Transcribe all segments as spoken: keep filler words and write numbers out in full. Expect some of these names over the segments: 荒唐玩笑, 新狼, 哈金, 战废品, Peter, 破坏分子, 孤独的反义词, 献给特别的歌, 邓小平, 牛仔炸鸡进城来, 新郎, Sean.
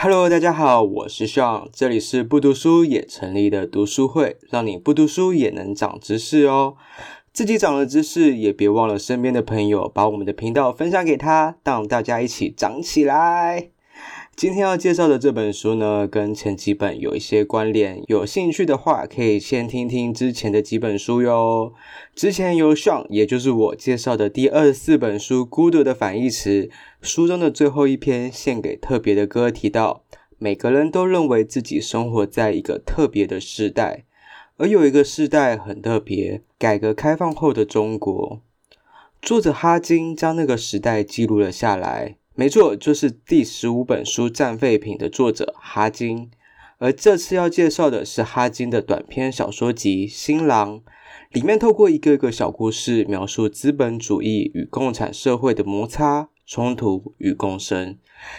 Hello， 大家好，我是 Sean， 这里是不读书也成立的读书会，让你不读书也能长知识哦。自己长了知识，也别忘了身边的朋友，把我们的频道分享给他，让大家一起长起来。今天要介绍的这本书呢，跟前几本有一些关联，有兴趣的话可以先听听之前的几本书哟。之前由 Sean， 也就是我介绍的第二十四本书《孤独的反义词》，书中的最后一篇《献给特别的歌》提到，每个人都认为自己生活在一个特别的世代，而有一个世代很特别，改革开放后的中国。作者哈金将那个时代记录了下来。没错，就是第十五本书《战废品》的作者哈金，而这次要介绍的是哈金的短篇小说集《新狼》，里面透过一个个小故事描述资本主义与共产社会的摩擦、冲突与共生。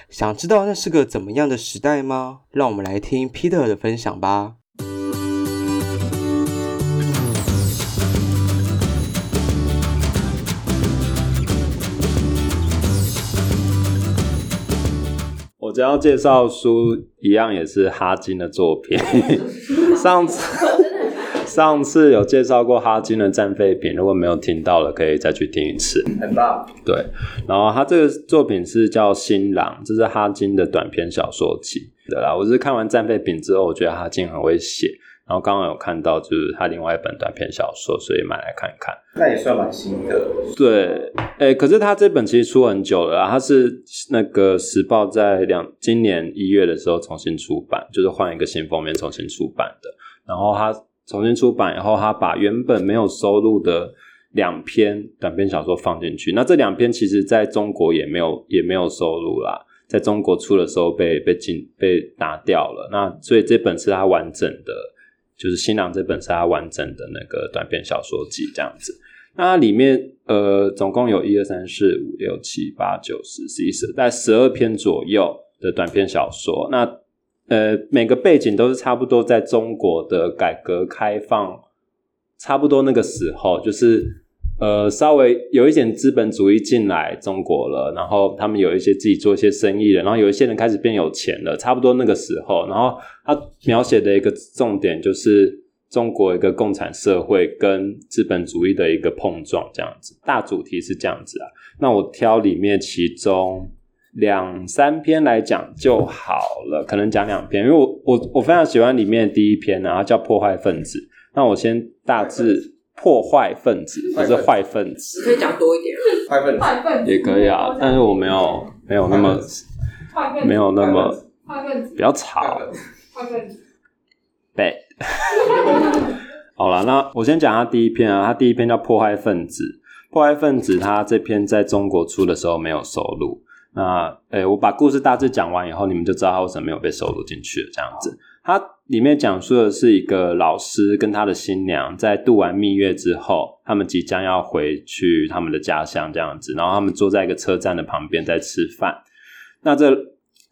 想知道那是个怎么样的时代吗？让我们来听 Peter 的分享吧。我只要介绍书一样也是哈金的作品上次上次有介绍过哈金的战废品，如果没有听到了可以再去听一次，很棒。对，然后他这个作品是叫新狼，这是哈金的短篇小说集的啦。我是看完战废品之后，我觉得哈金很会写，然后刚刚有看到就是他另外一本短篇小说，所以买来看看。那也算蛮新的。对，欸，可是他这本其实出很久了啦，他是那个时报在两今年一月的时候重新出版，就是换一个新封面重新出版的。然后他重新出版以后，他把原本没有收录的两篇短篇小说放进去。那这两篇其实在中国也没有也没有收录啦。在中国出的时候被被禁被打掉了。那所以这本是他完整的。就是新郎这本是他完整的那个短篇小说集这样子。那里面呃总共有一二三四五六七八九十十一大概十二篇左右的短篇小说。那呃每个背景都是差不多在中国的改革开放差不多那个时候，就是呃稍微有一点资本主义进来中国了，然后他们有一些自己做一些生意了，然后有一些人开始变有钱了，差不多那个时候。然后他描写的一个重点就是中国一个共产社会跟资本主义的一个碰撞这样子，大主题是这样子啊。那我挑里面其中两三篇来讲就好了，可能讲两篇，因为我我我非常喜欢里面的第一篇啊，它叫破坏分子。那我先大致破坏分子，不是坏分子，你可以讲多一点，坏分子也可以啊，但是我没有没有那么没有那么比较吵坏分子 bad 好啦，那我先讲他第一篇啊，他第一篇叫破坏分子。破坏分子他这篇在中国出的时候没有收录，那诶我把故事大致讲完以后，你们就知道他为什么没有被收录进去了这样子。他里面讲述的是一个老师跟他的新娘在度完蜜月之后，他们即将要回去他们的家乡这样子，然后他们坐在一个车站的旁边在吃饭。那这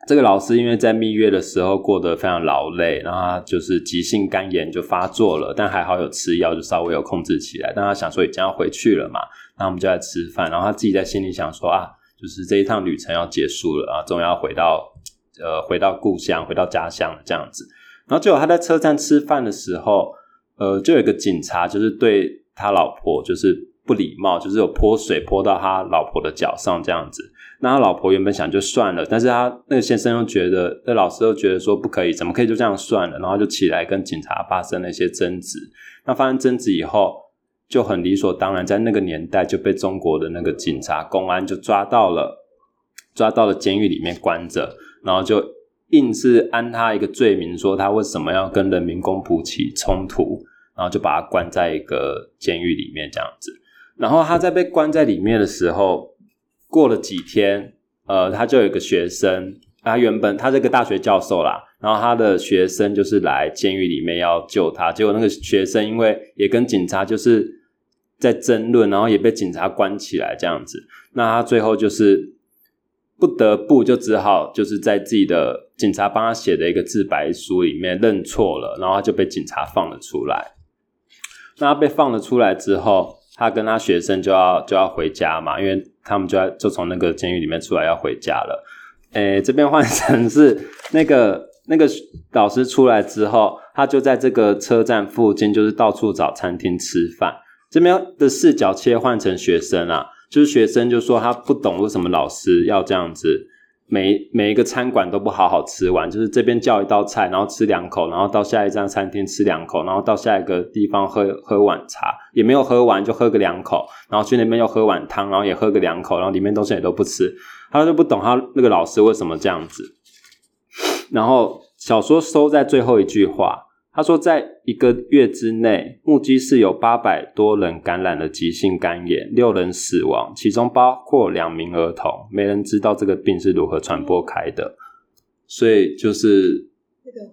这个老师因为在蜜月的时候过得非常劳累，然后他就是急性肝炎就发作了，但还好有吃药，就稍微有控制起来。但他想说已经要回去了嘛，那我们就来吃饭。然后他自己在心里想说啊，就是这一趟旅程要结束了啊，终于要回到呃回到故乡，回到家乡了这样子。然后结果他在车站吃饭的时候，呃，就有一个警察就是对他老婆就是不礼貌，就是有泼水泼到他老婆的脚上这样子。那他老婆原本想就算了，但是他那个先生又觉得，那老师又觉得说不可以，怎么可以就这样算了？然后就起来跟警察发生了一些争执。那发生争执以后，就很理所当然，在那个年代就被中国的那个警察公安就抓到了，抓到了监狱里面关着，然后就硬是安他一个罪名，说他为什么要跟人民公仆起冲突，然后就把他关在一个监狱里面这样子。然后他在被关在里面的时候，过了几天，呃，他就有一个学生，他原本他是个大学教授啦，然后他的学生就是来监狱里面要救他，结果那个学生因为也跟警察就是在争论，然后也被警察关起来这样子。那他最后就是不得不就只好就是在自己的警察帮他写的一个自白书里面认错了，然后他就被警察放了出来。那他被放了出来之后，他跟他学生就要就要回家嘛，因为他们就要就从那个监狱里面出来要回家了。诶，这边换成是那个那个老师出来之后，他就在这个车站附近就是到处找餐厅吃饭。这边的视角切换成学生啊，就是学生就说他不懂为什么老师要这样子，每每一个餐馆都不好好吃完，就是这边叫一道菜，然后吃两口，然后到下一站餐厅吃两口，然后到下一个地方喝喝碗茶，也没有喝完就喝个两口，然后去那边又喝碗汤，然后也喝个两口，然后里面东西也都不吃，他就不懂他那个老师为什么这样子。然后小说收在最后一句话，他说在一个月之内，目击室有八百多人感染了急性肝炎，六人死亡，其中包括两名儿童，没人知道这个病是如何传播开的。所以就是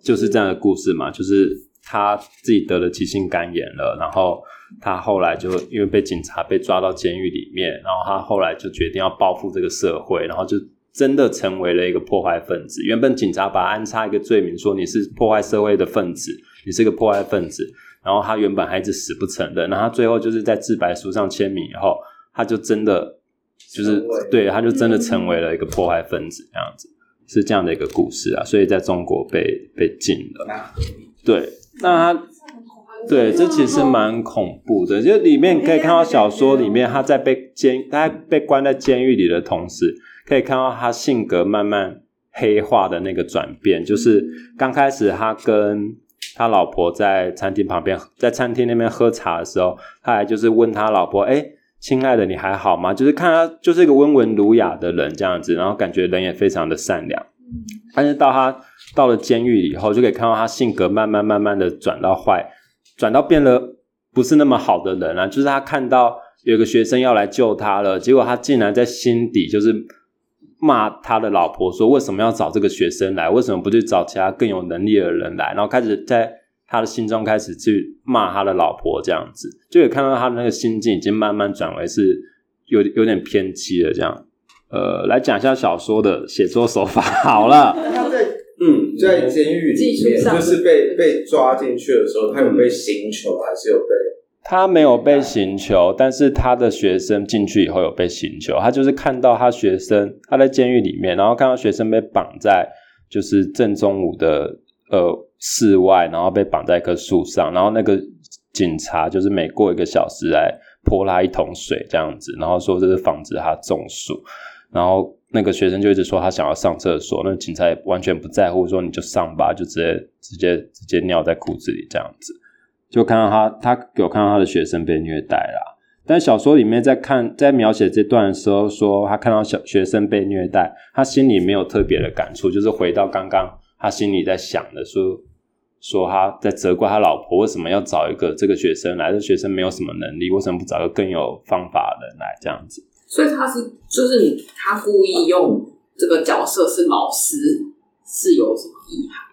就是这样的故事嘛，就是他自己得了急性肝炎了，然后他后来就因为被警察被抓到监狱里面，然后他后来就决定要报复这个社会，然后就真的成为了一个破坏分子。原本警察把他安插一个罪名，说你是破坏社会的分子，你是个破坏分子，然后他原本还一直死不承认，然后他最后就是在自白书上签名以后，他就真的就是对，他就真的成为了一个破坏分子，这样子是这样的一个故事啊，所以在中国被被禁了。对，那他对这其实蛮恐怖的，就里面可以看到小说里面他在被监他被关在监狱里的同时，可以看到他性格慢慢黑化的那个转变，就是刚开始他跟他老婆在餐厅旁边，在餐厅那边喝茶的时候，他还就是问他老婆，诶，亲爱的你还好吗，就是看他就是一个温文儒雅的人这样子，然后感觉人也非常的善良。但是到他到了监狱以后，就可以看到他性格慢慢慢慢的转到坏，转到变了不是那么好的人啊，就是他看到有个学生要来救他了，结果他竟然在心底就是骂他的老婆说为什么要找这个学生来，为什么不去找其他更有能力的人来，然后开始在他的心中开始去骂他的老婆这样子，就有看到他的那个心境已经慢慢转为是 有, 有点偏激了这样。呃，来讲一下小说的写作手法好了。他在嗯在监狱里面就是被被抓进去的时候，他有被刑求还是有被？他没有被刑求，但是他的学生进去以后有被刑求，他就是看到他学生，他在监狱里面，然后看到学生被绑在就是正中午的呃室外，然后被绑在一棵树上，然后那个警察就是每过一个小时来泼他一桶水这样子，然后说这是防止他中暑，然后那个学生就一直说他想要上厕所，那警察也完全不在乎，说你就上吧，就直接直接直接尿在裤子里这样子。就看到他他有看到他的学生被虐待啦，但小说里面在看在描写这段的时候说他看到小学生被虐待，他心里没有特别的感触，就是回到刚刚他心里在想的，说说他在责怪他老婆为什么要找一个这个学生来，这学生没有什么能力，为什么不找一个更有方法的人来这样子。所以他是就是他故意用这个角色是老师是有什么意涵？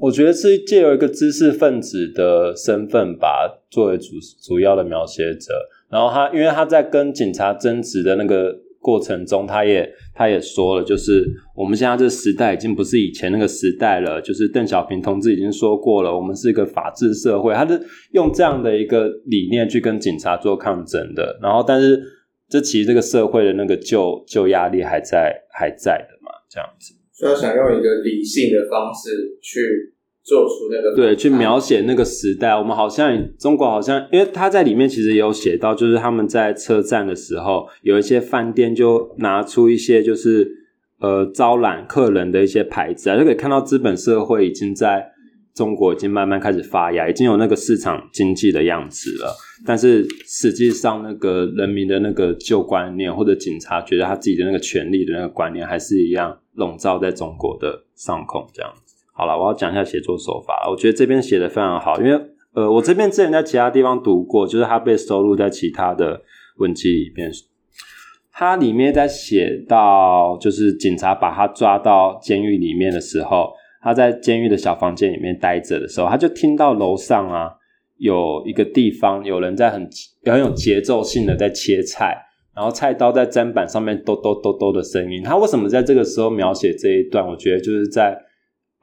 我觉得是借由一个知识分子的身份吧，作为 主, 主要的描写者。然后他因为他在跟警察争执的那个过程中，他也他也说了，就是我们现在这时代已经不是以前那个时代了，就是邓小平同志已经说过了，我们是一个法治社会，他是用这样的一个理念去跟警察做抗争的。然后但是这其实这个社会的那个旧旧压力还在还在的嘛，这样子。就要想用一个理性的方式去做出那个对，去描写那个时代。我们好像中国好像，因为他在里面其实也有写到，就是他们在车站的时候，有一些饭店就拿出一些就是呃招揽客人的一些牌子啊，就可以看到资本社会已经在中国已经慢慢开始发芽，已经有那个市场经济的样子了。但是实际上，那个人民的那个旧观念，或者警察觉得他自己的那个权利的那个观念，还是一样笼罩在中国的上空这样子。好了，我要讲一下写作手法。我觉得这边写的非常好，因为呃，我这边之前在其他地方读过，就是它被收录在其他的文集里面。它里面在写到，就是警察把他抓到监狱里面的时候，他在监狱的小房间里面待着的时候，他就听到楼上啊有一个地方有人在很很有节奏性的在切菜。然后菜刀在砧板上面兜兜兜兜的声音，他为什么在这个时候描写这一段？我觉得就是在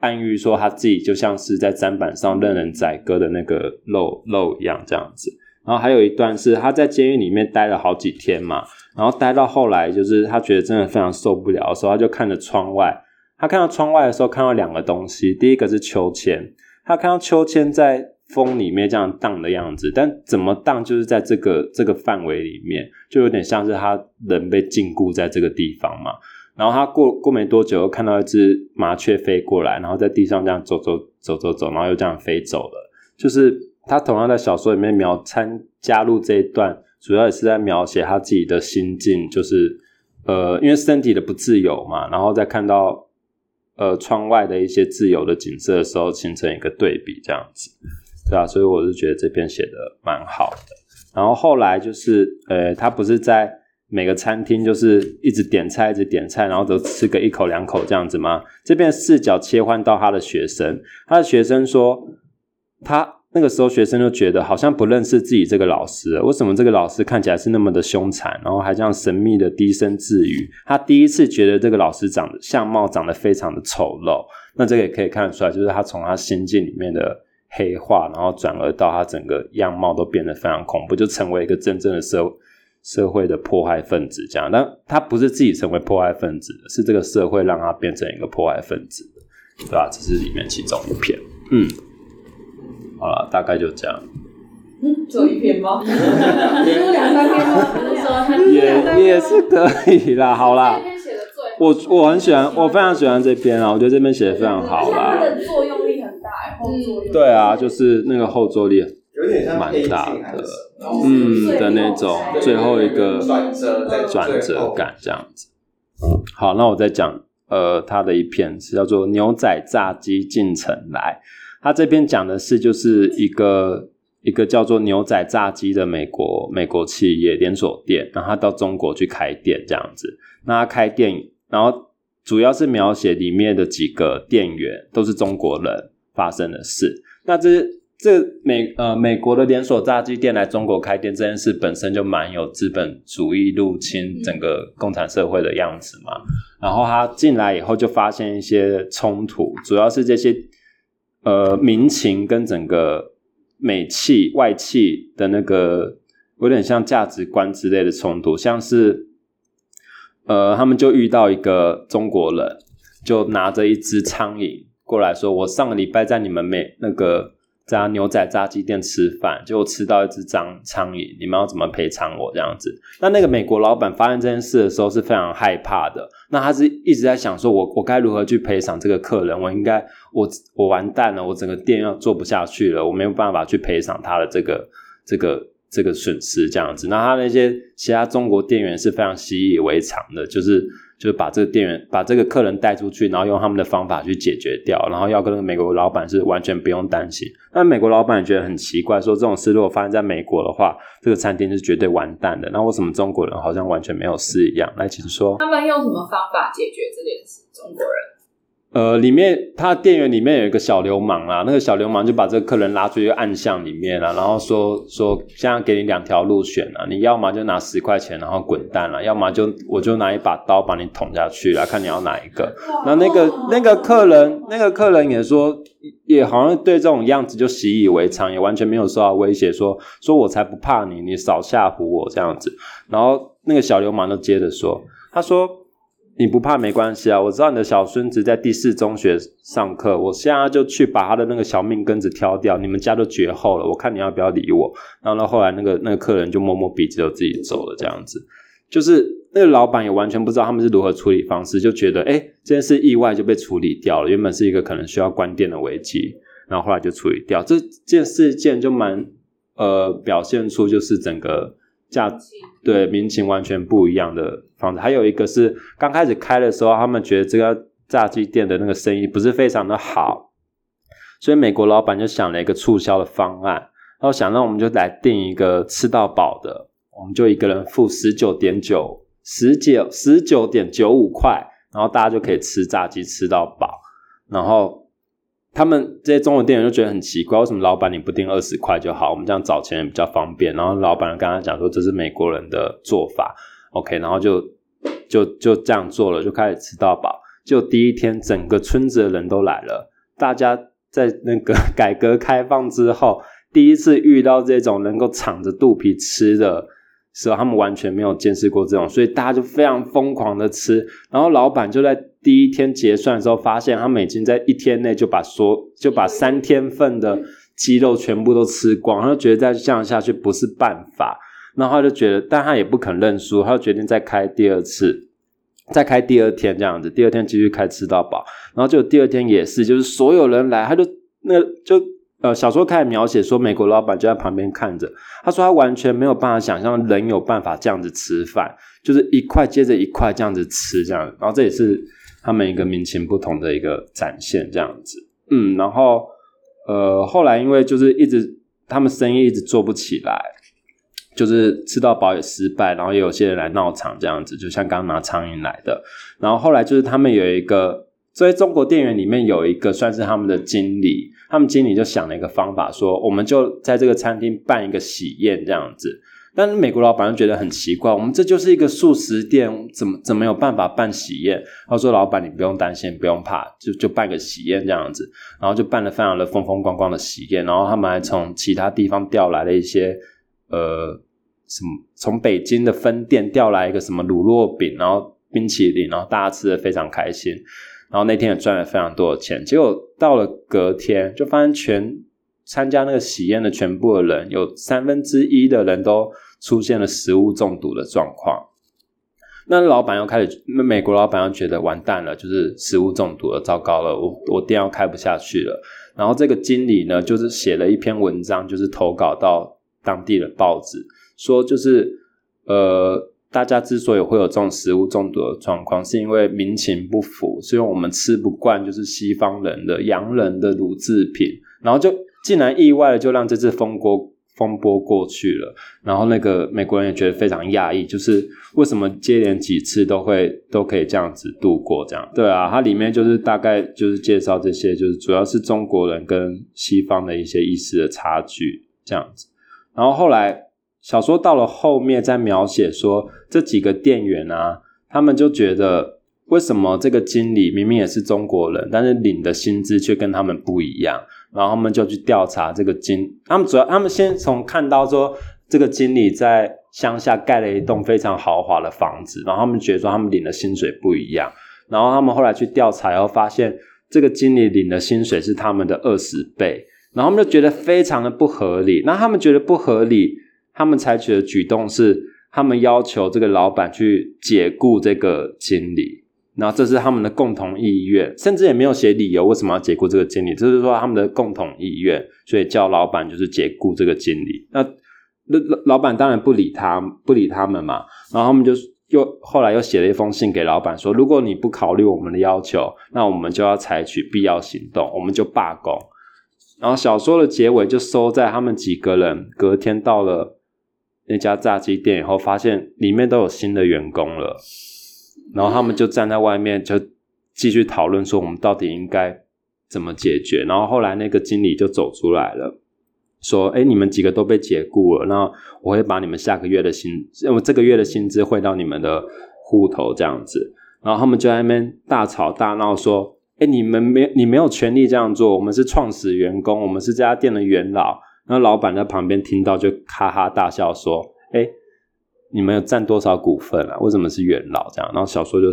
暗喻说他自己就像是在砧板上任人宰割的那个肉肉一样这样子。然后还有一段是他在监狱里面待了好几天嘛，然后待到后来就是他觉得真的非常受不了的时候，他就看着窗外，他看到窗外的时候看到两个东西，第一个是秋千，他看到秋千在风里面这样荡的样子，但怎么荡就是在这个这个范围里面，就有点像是他人被禁锢在这个地方嘛。然后他过过没多久又看到一只麻雀飞过来，然后在地上这样走走走走走，然后又这样飞走了。就是他同样在小说里面描参加入这一段，主要也是在描写他自己的心境，就是呃，因为身体的不自由嘛，然后再看到呃窗外的一些自由的景色的时候，形成一个对比这样子，对啊，所以我是觉得这篇写的蛮好的。然后后来就是呃，他不是在每个餐厅就是一直点菜一直点菜，然后都吃个一口两口这样子吗？这边视角切换到他的学生，他的学生说他。那个时候学生就觉得好像不认识自己这个老师了，为什么这个老师看起来是那么的凶残，然后还这样神秘的低声自语，他第一次觉得这个老师长得相貌长得非常的丑陋，那这个也可以看得出来，就是他从他心境里面的黑化，然后转而到他整个样貌都变得非常恐怖，就成为一个真正的社社会的破坏分子这样，但他不是自己成为破坏分子的，是这个社会让他变成一个破坏分子的，对吧？这是里面其中一篇。嗯好了，大概就这样。嗯，只有一篇吗？多两三篇吗？也也是可以啦。好啦，我我很喜欢，我非常喜欢这篇啊，我觉得这篇写的非常好啦。它的作用力很大，后坐力。对啊，就是那个后坐力蛮大的，嗯的那种最后一个转折感这样子。好，那我再讲呃，他的一篇是叫做《牛仔炸鸡进城来》。他这边讲的是就是一个一个叫做牛仔炸鸡的美国美国企业连锁店，然后他到中国去开店这样子。那他开店，然后主要是描写里面的几个店员都是中国人发生的事。那这这美呃美国的连锁炸鸡店来中国开店这件事本身就蛮有资本主义入侵整个共产社会的样子嘛。然后他进来以后就发现一些冲突，主要是这些。呃，民情跟整个美气外气的那个有点像价值观之类的冲突，像是呃，他们就遇到一个中国人，就拿着一只苍蝇过来说：“我上个礼拜在你们美那个在牛仔炸鸡店吃饭，结果吃到一只苍苍蝇，你们要怎么赔偿我？”这样子。那那个美国老板发现这件事的时候是非常害怕的。那他是一直在想说我，我我该如何去赔偿这个客人？我应该，我我完蛋了，我整个店要做不下去了，我没有办法去赔偿他的这个这个这个损失这样子。那他那些其他中国店员是非常习以为常的，就是就是把这个店员把这个客人带出去，然后用他们的方法去解决掉，然后要跟那个美国老板是完全不用担心。那美国老板也觉得很奇怪，说这种事如果发生在美国的话，这个餐厅是绝对完蛋的，那为什么中国人好像完全没有事一样？来请说，他们用什么方法解决这件事？中国人呃，里面他店员里面有一个小流氓啦，那个小流氓就把这个客人拉出一个暗巷里面啦，然后说说现在给你两条路选啦，你要嘛就拿十块钱然后滚蛋啦，要嘛就我就拿一把刀把你捅下去啦，看你要哪一个。然后那个那个客人那个客人也说也好像对这种样子就习以为常，也完全没有受到威胁，说说我才不怕你，你少吓唬我这样子。然后那个小流氓就接着说，他说你不怕没关系啊，我知道你的小孙子在第四中学上课，我现在就去把他的那个小命根子挑掉，你们家都绝后了，我看你要不要理我。然后后来那个那个客人就摸摸鼻子就自己走了这样子。就是那个老板也完全不知道他们是如何处理方式，就觉得诶这件事意外就被处理掉了，原本是一个可能需要关店的危机，然后后来就处理掉。这件事件就蛮呃表现出就是整个价值对民情完全不一样的房子。还有一个是刚开始开的时候，他们觉得这个炸鸡店的那个生意不是非常的好，所以美国老板就想了一个促销的方案，然后想让我们就来订一个吃到饱的，我们就一个人付 十九点九五 块，然后大家就可以吃炸鸡吃到饱。然后他们这些中国店员就觉得很奇怪，为什么老板你不定二十块就好，我们这样找钱也比较方便。然后老板跟他讲说这是美国人的做法 OK， 然后就就就这样做了，就开始吃到饱。就第一天整个村子的人都来了，大家在那个改革开放之后第一次遇到这种能够敞着肚皮吃的时候，他们完全没有见识过这种，所以大家就非常疯狂的吃。然后老板就在第一天结算的时候发现，他们已经在一天内就把所就把三天份的鸡肉全部都吃光，他就觉得再这样下去不是办法。然后他就觉得，但他也不肯认输，他就决定再开第二次，再开第二天这样子，第二天继续开吃到饱。然后就第二天也是，就是所有人来，他就那就呃小说开始描写说，美国老板就在旁边看着，他说他完全没有办法想象人有办法这样子吃饭，就是一块接着一块这样子吃这样子。然后这也是他们一个民情不同的一个展现这样子。嗯，然后呃后来因为就是一直他们生意一直做不起来。就是吃到饱也失败，然后也有些人来闹场这样子，就像刚刚拿苍蝇来的。然后后来就是他们有一个，所以中国店员里面有一个算是他们的经理，他们经理就想了一个方法说，我们就在这个餐厅办一个喜宴这样子。但是美国老板就觉得很奇怪，我们这就是一个素食店，怎么怎么有办法办喜宴？他说老板你不用担心，不用怕，就就办个喜宴这样子。然后就办了非常的风风光光的喜宴，然后他们还从其他地方调来了一些呃。什么从北京的分店调来一个什么乳酪饼，然后冰淇淋，然后大家吃得非常开心，然后那天也赚了非常多的钱。结果到了隔天就发现全参加那个喜宴的全部的人有三分之一的人都出现了食物中毒的状况。那老板又开始，美国老板又觉得完蛋了，就是食物中毒了，糟糕了，我我店要开不下去了。然后这个经理呢就是写了一篇文章，就是投稿到当地的报纸，说就是呃，大家之所以会有这种食物中毒的状况，是因为民情不符，是因为我们吃不惯就是西方人的洋人的乳制品，然后就竟然意外的就让这次风波风波过去了。然后那个美国人也觉得非常讶异，就是为什么接连几次都会都可以这样子度过这样。对啊，它里面就是大概就是介绍这些，就是主要是中国人跟西方的一些意识的差距这样子。然后后来小说到了后面在描写说，这几个店员啊，他们就觉得为什么这个经理明明也是中国人，但是领的薪资却跟他们不一样。然后他们就去调查这个经，他们主要他们先从看到说这个经理在乡下盖了一栋非常豪华的房子，然后他们觉得说他们领的薪水不一样。然后他们后来去调查，然后发现这个经理领的薪水是他们的二十倍，然后他们就觉得非常的不合理。那他们觉得不合理，他们采取的举动是他们要求这个老板去解雇这个经理，然后这是他们的共同意愿，甚至也没有写理由为什么要解雇这个经理，这是说他们的共同意愿，所以叫老板就是解雇这个经理。那老板当然不理他不理他们嘛，然后他们就又后来又写了一封信给老板说，如果你不考虑我们的要求，那我们就要采取必要行动，我们就罢工。然后小说的结尾就收在他们几个人隔天到了那家炸鸡店以后，发现里面都有新的员工了，然后他们就站在外面就继续讨论说我们到底应该怎么解决。然后后来那个经理就走出来了，说诶，你们几个都被解雇了，那我会把你们下个月的薪我这个月的薪资汇到你们的户头这样子。然后他们就在那边大吵大闹说，诶，你们没你没有权利这样做，我们是创始员工，我们是这家店的元老。那老板在旁边听到就哈哈大笑说，诶，你们有占多少股份啊，为什么是元老这样。然后小说就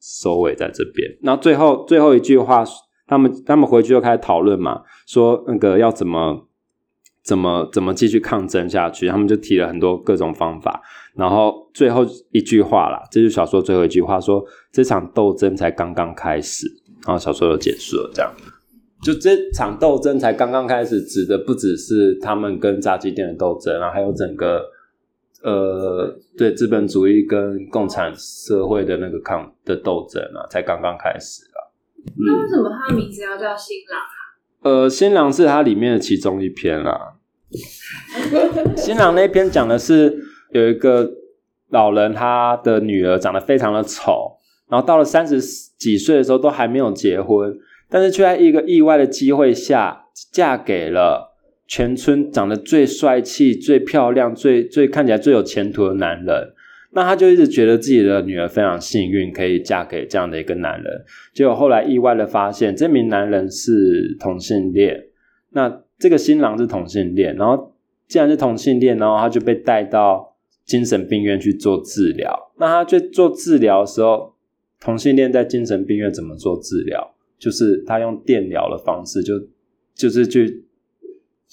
收尾在这边。然后最后最后一句话，他们他们回去就开始讨论嘛，说那个要怎么怎么怎么继续抗争下去，他们就提了很多各种方法。然后最后一句话啦，这就是小说最后一句话，说这场斗争才刚刚开始。然后小说就结束了这样。就这场斗争才刚刚开始，指的不只是他们跟炸鸡店的斗争，然后还有整个呃对资本主义跟共产社会的那个抗的斗争啊，才刚刚开始啊。嗯、那为什么他的名字要叫新郎啊？呃，新郎是他里面的其中一篇啦。新郎那篇讲的是有一个老人，他的女儿长得非常的丑，然后到了三十几岁的时候都还没有结婚。但是却在一个意外的机会下嫁给了全村长得最帅气最漂亮最最看起来最有前途的男人。那他就一直觉得自己的女儿非常幸运可以嫁给这样的一个男人，结果后来意外的发现这名男人是同性恋。那这个新郎是同性恋，然后既然是同性恋，然后他就被带到精神病院去做治疗。那他去做治疗的时候，同性恋在精神病院怎么做治疗？就是他用电疗的方式，就就是去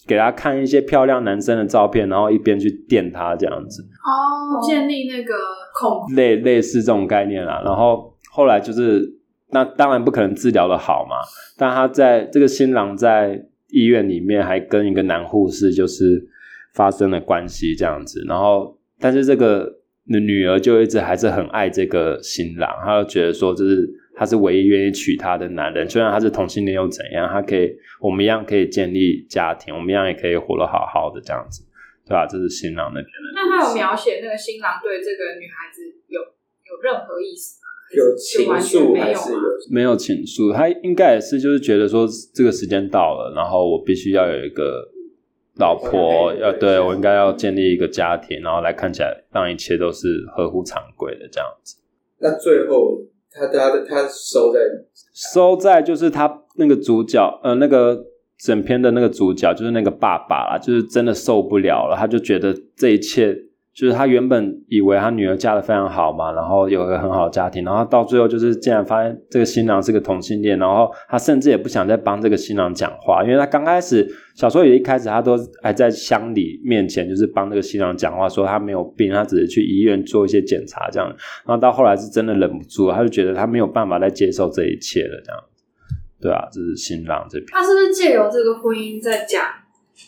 给他看一些漂亮男生的照片，然后一边去电他这样子。哦，建立那个恐怖类类似这种概念啦。然后后来就是，那当然不可能治疗的好嘛。但他在这个新郎在医院里面还跟一个男护士就是发生了关系这样子。然后，但是这个女儿就一直还是很爱这个新郎，她就觉得说就是。他是唯一愿意娶她的男人，虽然他是同性恋又怎样，他可以，我们一样可以建立家庭，我们一样也可以活得好好的这样子，对吧？这是新郎那边。那他有描写那个新郎对这个女孩子有有任何意思吗？有情愫还是有？没有情愫，他应该也是就是觉得说这个时间到了，然后我必须要有一个老婆，要对我应该要建立一个家庭，然后来看起来让一切都是合乎常规的这样子。那最后。他他他收在收在就是他那个主角呃那个整篇的那个主角就是那个爸爸啦，就是真的受不了了，他就觉得这一切就是他原本以为他女儿嫁得非常好嘛，然后有一个很好的家庭，然后到最后就是竟然发现这个新郎是个同性恋，然后他甚至也不想再帮这个新郎讲话，因为他刚开始小说也一开始他都还在乡里面前就是帮这个新郎讲话，说他没有病，他只是去医院做一些检查这样，然后到后来是真的忍不住，他就觉得他没有办法再接受这一切了这样，对啊，这是新郎这边。他是不是借由这个婚姻在讲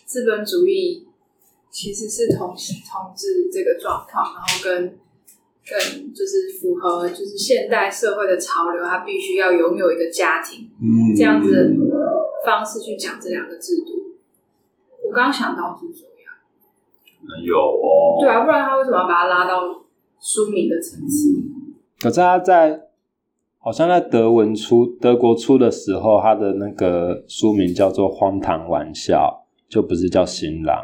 资本主义？其实是同同志这个状况，然后跟跟就是符合就是现代社会的潮流，他必须要拥有一个家庭，嗯、这样子的方式去讲这两个制度。我刚想到是这样，有哦，对啊，不然他为什么要把它拉到书名的层次？可是他在好像在德文出德国出的时候，他的那个书名叫做《荒唐玩笑》，就不是叫《新郎》。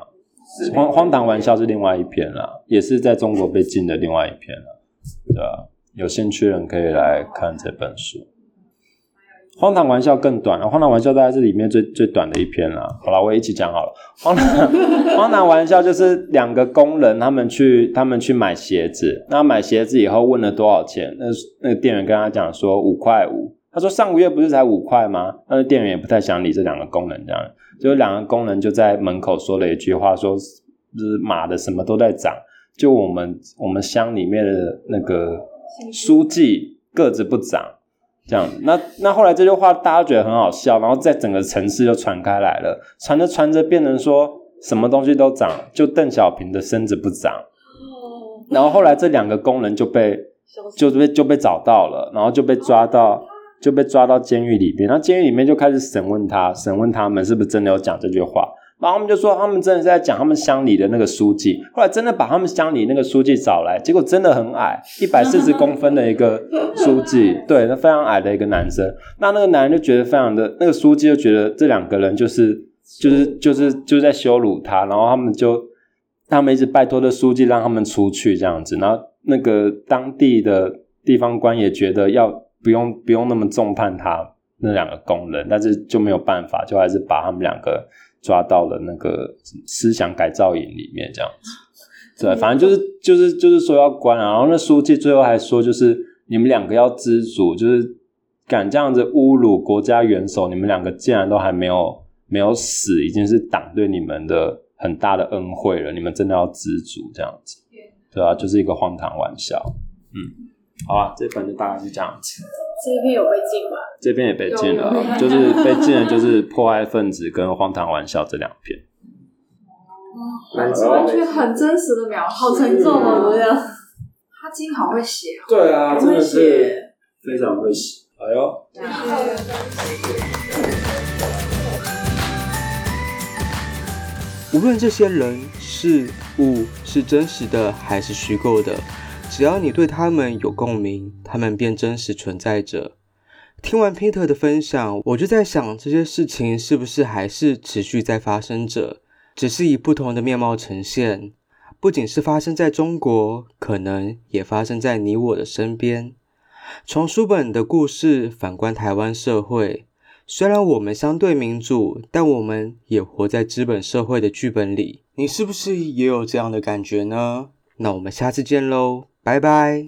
荒荒唐玩笑是另外一篇啦，也是在中国被禁的另外一篇啦，对啊，有兴趣的人可以来看这本书。荒唐玩笑更短，荒唐玩笑大概是里面最最短的一篇啦。好啦，我也一起讲好了。荒唐荒唐玩笑就是两个工人，他们去他们去买鞋子，那买鞋子以后问了多少钱，那那个店员跟他讲说五块五，他说上个月不是才五块吗？那店员也不太想理这两个工人这样。就两个工人就在门口说了一句话，说就是马的什么都在涨，就我们我们乡里面的那个书记个子不长这样。那那后来这句话大家觉得很好笑，然后在整个城市就传开来了，传着传着变成说什么东西都涨，就邓小平的身子不长。然后后来这两个工人就被就被就被找到了，然后就被抓到。就被抓到监狱里面，那监狱里面就开始审问他，审问他们是不是真的有讲这句话，然后他们就说他们真的是在讲他们乡里的那个书记，后来真的把他们乡里那个书记找来，结果真的很矮一百四十公分的一个书记，对，那非常矮的一个男生，那那个男人就觉得非常的，那个书记就觉得这两个人就是就是就是就在羞辱他，然后他们就他们一直拜托的书记让他们出去这样子，然后那个当地的地方官也觉得要不用不用那么重判他那两个工人，但是就没有办法，就还是把他们两个抓到了那个思想改造营里面这样子。对，反正就是就是就是说要关啊，然后那书记最后还说就是你们两个要知足，就是敢这样子侮辱国家元首，你们两个竟然都还没有没有死，已经是党对你们的很大的恩惠了，你们真的要知足这样子。对啊，就是一个荒唐玩笑。嗯。好啊，这本就大概是这样子。这篇有被禁吗？这篇也被禁了，就是被禁的就是破坏分子跟荒唐玩笑这两篇。完全很真实的描述，好沉重哦，这样。他今好会写。对啊，真的是非常会写。哎呦。无论这些人事物是真实的还是虚构的。只要你对他们有共鸣，他们便真实存在着。听完 Peter 的分享，我就在想这些事情是不是还是持续在发生着，只是以不同的面貌呈现，不仅是发生在中国，可能也发生在你我的身边。从书本的故事反观台湾社会，虽然我们相对民主，但我们也活在资本社会的剧本里。你是不是也有这样的感觉呢？那我们下次见喽，拜拜。